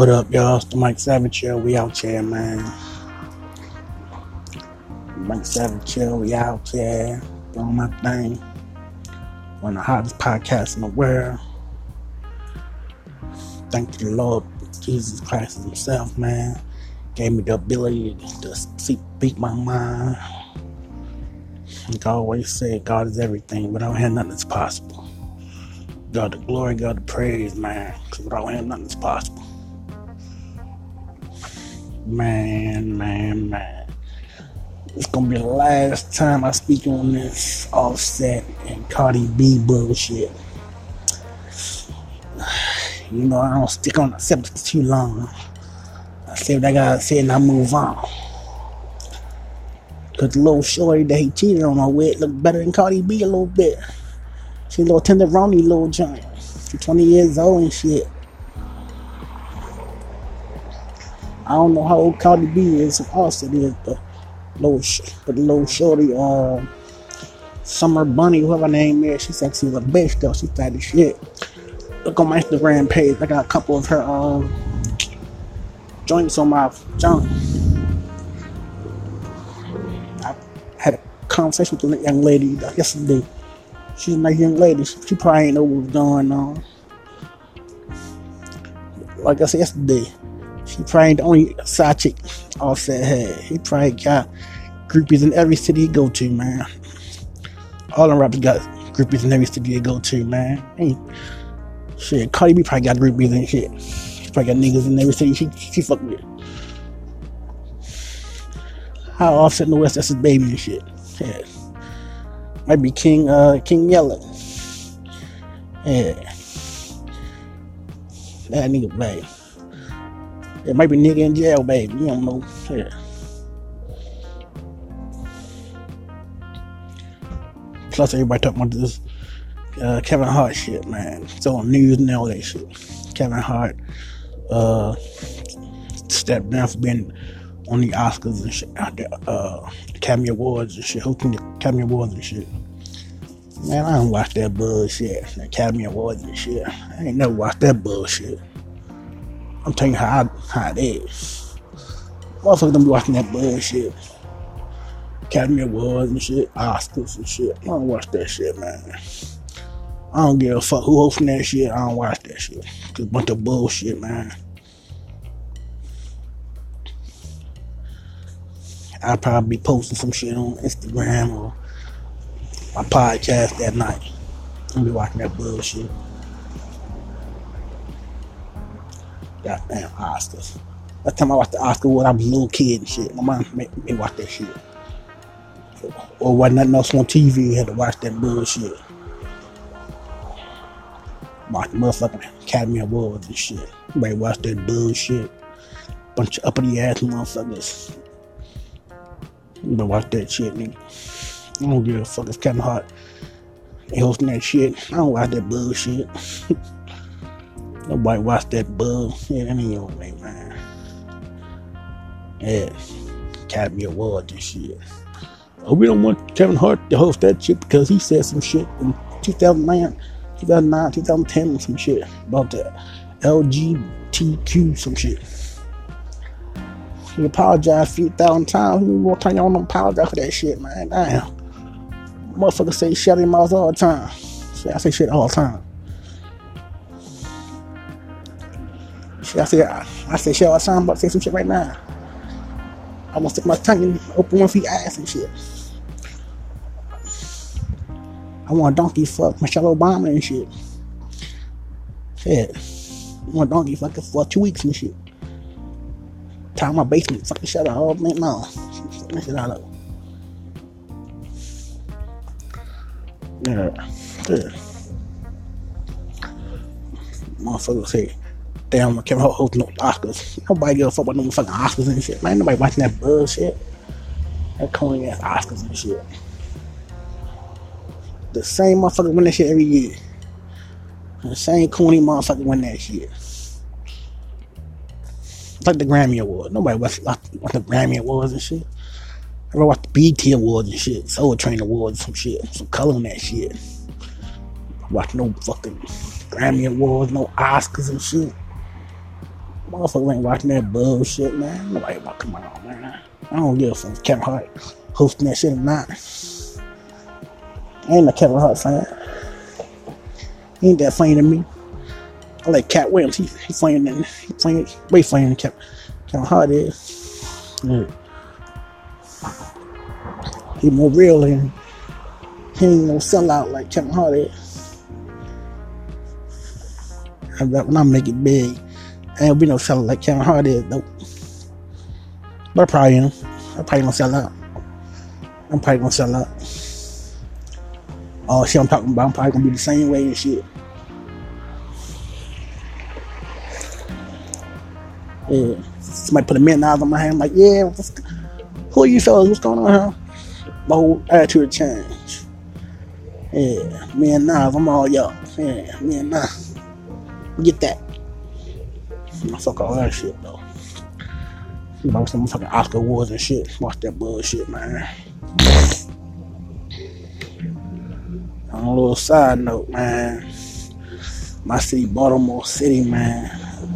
What up, y'all? It's the Mike Savage Show. We out here, man. Mike Savage Show. We out here. Doing my thing. One of the hottest podcasts in the world. Thank the Lord Jesus Christ himself, man. Gave me the ability to speak my mind. Like I always say, God is everything. Without him, nothing's possible. God the glory, God the praise, man. Because without him, nothing's possible. Man. It's gonna be the last time I speak on this Offset and Cardi B bullshit. You know, I don't stick on the subject too long. I say what I gotta say and I move on. Cause the little shorty that he cheated on her with looked better than Cardi B a little bit. She a little tenderoni, little giant. She 20 years old and shit. I don't know how old Cardi B is and Offset is, but the little shorty, Summer Bunny, whoever her name is, she said she was a bitch though. She said this shit. Look on my Instagram page. I got a couple of her joints on my junk. I had a conversation with a young lady yesterday. She's a nice young lady. She probably ain't know what was going on. Like I said yesterday, she probably ain't the only side chick Offset had. He probably got groupies in every city he go to, man. All them rappers got groupies in every city they go to, man. Shit, Cardi B probably got groupies and shit. She probably got niggas in every city she fuck with. How Offset in the West, that's his baby and shit. Yeah. Might be King Yellow. Yeah. That nigga, baby. It might be nigga in jail, baby. You don't know. Yeah. Plus, everybody talking about this Kevin Hart shit, man. It's on news and all that shit. Kevin Hart stepped down for being on the Oscars and shit, Academy Awards and shit, hosting the Academy Awards and shit. Man, I don't watch that bullshit. The Academy Awards and shit. I ain't never watched that bullshit. I'm telling you how it is. Motherfuckers don't be watching that bullshit. Academy Awards and shit, Oscars and shit. I don't watch that shit, man. I don't give a fuck who hosting that shit. I don't watch that shit. It's a bunch of bullshit, man. I'll probably be posting some shit on Instagram or my podcast that night. I'll be watching that bullshit. Goddamn Oscars. Last time I watched the Oscar Award, I was a little kid and shit. My mom made me watch that shit. Or wasn't nothing else on TV, you had to watch that bullshit. Watch the motherfucking Academy Awards and shit. Everybody watch that bullshit. Bunch of uppity-ass motherfuckers. Everybody watch that shit, nigga. I don't give a fuck if Kevin Hart ain't hosting that shit. I don't watch that bullshit. Nobody watch that bullshit any old way, man. Yeah, Academy Awards and shit. Oh, we don't want Kevin Hart to host that shit because he said some shit in 2010 or some shit about the LGBTQ some shit. He apologized a few thousand times. He more time y'all don't apologize for that shit, man. Damn. Motherfuckers say shit out of their mouths all the time. I say shit all the time. I say shit all the time, but I say some shit right now. I want to stick my tongue in open one feet ass and shit. I want a donkey fuck Michelle Obama and shit. Shit. I want a donkey fucking for 2 weeks and shit. Tie my basement, fucking shut up all night long. Fuck that shit out of. Yeah. Motherfucker say. Damn, I can't host no Oscars. Nobody give a fuck about no fucking Oscars and shit, man. Nobody watching that bullshit. That corny ass Oscars and shit. The same motherfucker win that shit every year. The same corny motherfucker win that shit. It's like the Grammy Awards. Nobody watch the Grammy Awards and shit. Everybody watch the BT Awards and shit. Soul Train Awards and some shit. Some color in that shit. Watch no fucking Grammy Awards, no Oscars and shit. motherfuckers ain't watching that bullshit, man. Nobody, come on, man. I don't give a fuck if Kevin Hart hosting that shit or not. I ain't a Kevin Hart fan. He ain't that funny to me. I like Cat Williams. He funnier than way funnier than Kevin Hart is. Yeah. He more real and he ain't no sellout like Kevin Hart is. When I make it big, I ain't be no sellout like Kevin Hart is though. But I probably am. I probably gonna sell out. I'm probably gonna sell out. All shit I'm talking about, I'm probably gonna be the same way and shit. Yeah. Somebody put $1 million on my hand, I'm like, yeah, who are you fellas? What's going on, huh? My whole attitude changed. Yeah, $1 million, I'm all y'all. Yeah, $1 million. Get that. Fuck all that shit, though. You know, some fucking Oscar awards and shit. Watch that bullshit, man. On a little side note, man. My city, Baltimore City, man.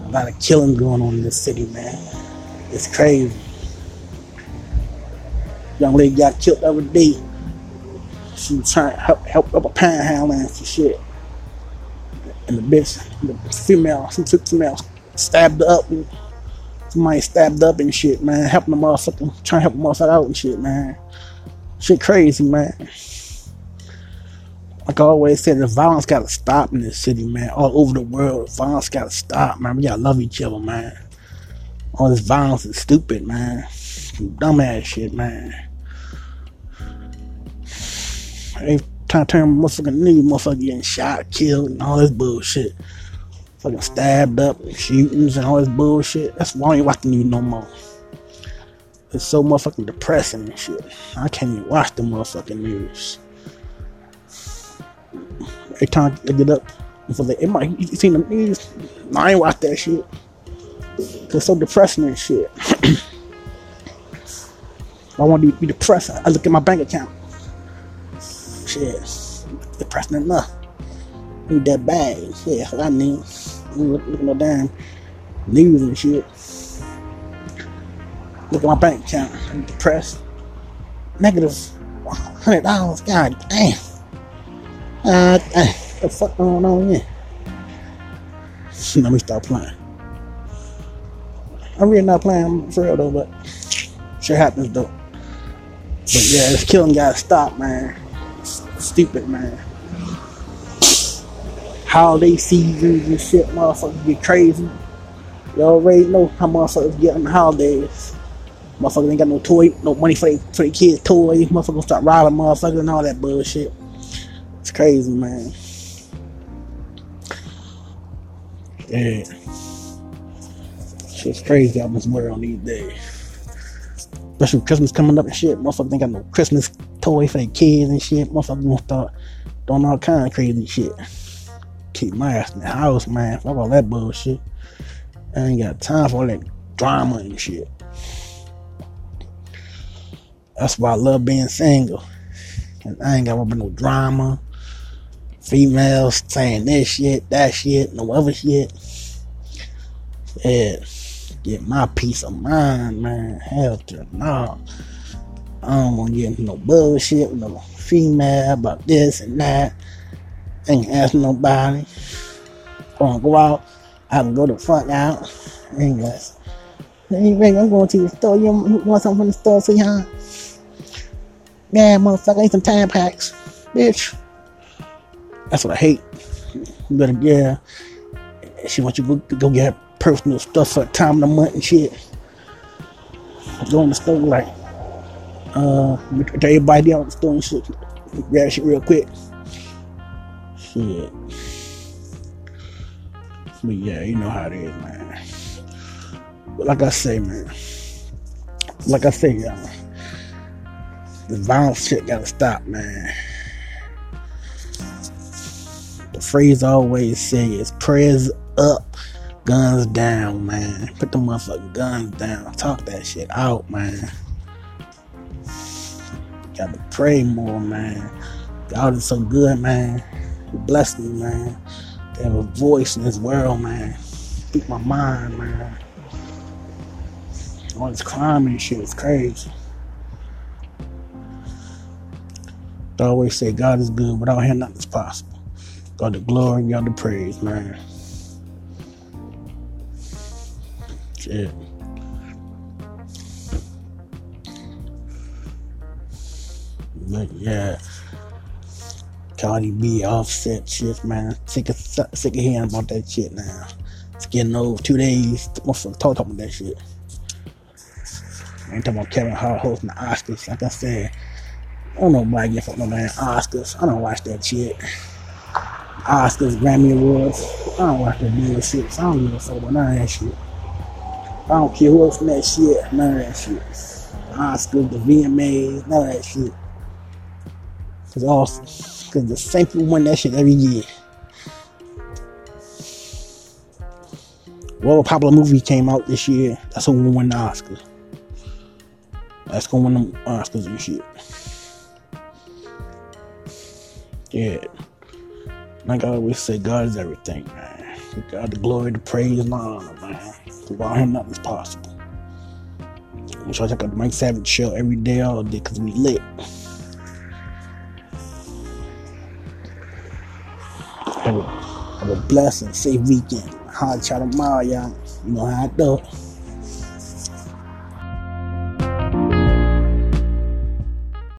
A lot of killings going on in this city, man. It's crazy. Young lady got killed the other day. She was trying to help up a panhandling and some shit. And the female stabbed her up. And somebody stabbed up and shit, man. Helping the motherfucker, trying to help the motherfucker out and shit, man. Shit crazy, man. Like I always said, the violence gotta stop in this city, man. All over the world, violence gotta stop, man. We gotta love each other, man. All this violence is stupid, man. Some dumbass shit, man. Every time I turn motherfucking news, motherfucker getting shot, killed, and all this bullshit. Fucking stabbed up, and shootings, and all this bullshit. That's why I ain't watching the news no more. It's so motherfucking depressing and shit. I can't even watch the motherfucking news. Every time I get up, you seen the news? No, I ain't watch that shit. It's so depressing and shit. I want to be depressed. I look at my bank account. Shit, depressing enough. Need that bag. Yeah, that's what I need. I ain't looking at no damn news and shit. Look at my bank account. I'm depressed. Negative $100. God damn. What the fuck going on here? Let me start playing. I'm really not playing for real though, but shit happens though. But yeah, this killing gotta stop, man. It's stupid, man. Holiday seasons and shit, motherfuckers get crazy. You already know how motherfuckers get on the holidays. Motherfuckers ain't got no money for their kids' toys. Motherfuckers start robbing motherfuckers and all that bullshit. It's crazy, man. Yeah. Shit's crazy out in this world these days. Especially with Christmas coming up and shit. Motherfuckers ain't got no Christmas toy for their kids and shit. Motherfuckers gonna start doing all kind of crazy shit. Keep my ass in the house, man. Fuck all that bullshit. I ain't got time for all that drama and shit. That's why I love being single. And I ain't got no drama. Females saying this shit, that shit, no other shit. Yeah, get my peace of mind, man. Hell to no. I don't want to get into no bullshit with no female about this and that. I ain't asking nobody. If I want to go out, I can go the fuck out. I ain't got. Hey, Rick, I'm going to the store. You want something from the store, see how? Yeah, motherfucker, I need some time packs, bitch. That's what I hate. But yeah, she wants you to go get her personal stuff for the time of the month and shit. Go in the store like, everybody out in the store and shit. Grab shit real quick. Shit. But yeah, you know how it is, man. But like I say, y'all. The violence shit gotta stop, man. The phrase I always say is prayers up, guns down, man. Put the motherfucking guns down. Talk that shit out, man. Gotta pray more, man. God is so good, man. Bless me, man. To have a voice in this world, man. Speak my mind, man. all this crime and shit is crazy. I always say God is good. Without him, nothing's possible. God the glory, God the praise, man. Shit. But yeah, Cardi B, Offset shit, man. Sick of hearing about that shit now. It's getting old. 2 days. Most of them talking about that shit. I ain't talking about Kevin Hart hosting the Oscars. Like I said, I don't know black get for no damn Oscars. I don't watch that shit. Oscars, Grammy Awards. I don't watch that bullshit. So I don't give a fuck about none of that shit. I don't care who else from that shit. None of that shit. The Oscars, the VMAs, none of that shit. Cause the same people win that shit every year. Well, a popular movie came out this year. That's who won the Oscar. That's gonna win the Oscars and shit. Yeah, like I always say, God is everything, man. God the glory, the praise, and honor, man. Without him, nothing's possible. I'm sure I check out the Mike Savage show every day, all day, cause we lit. Have a blessed and safe weekend. Holla at y'all tomorrow, y'all. You know how I do.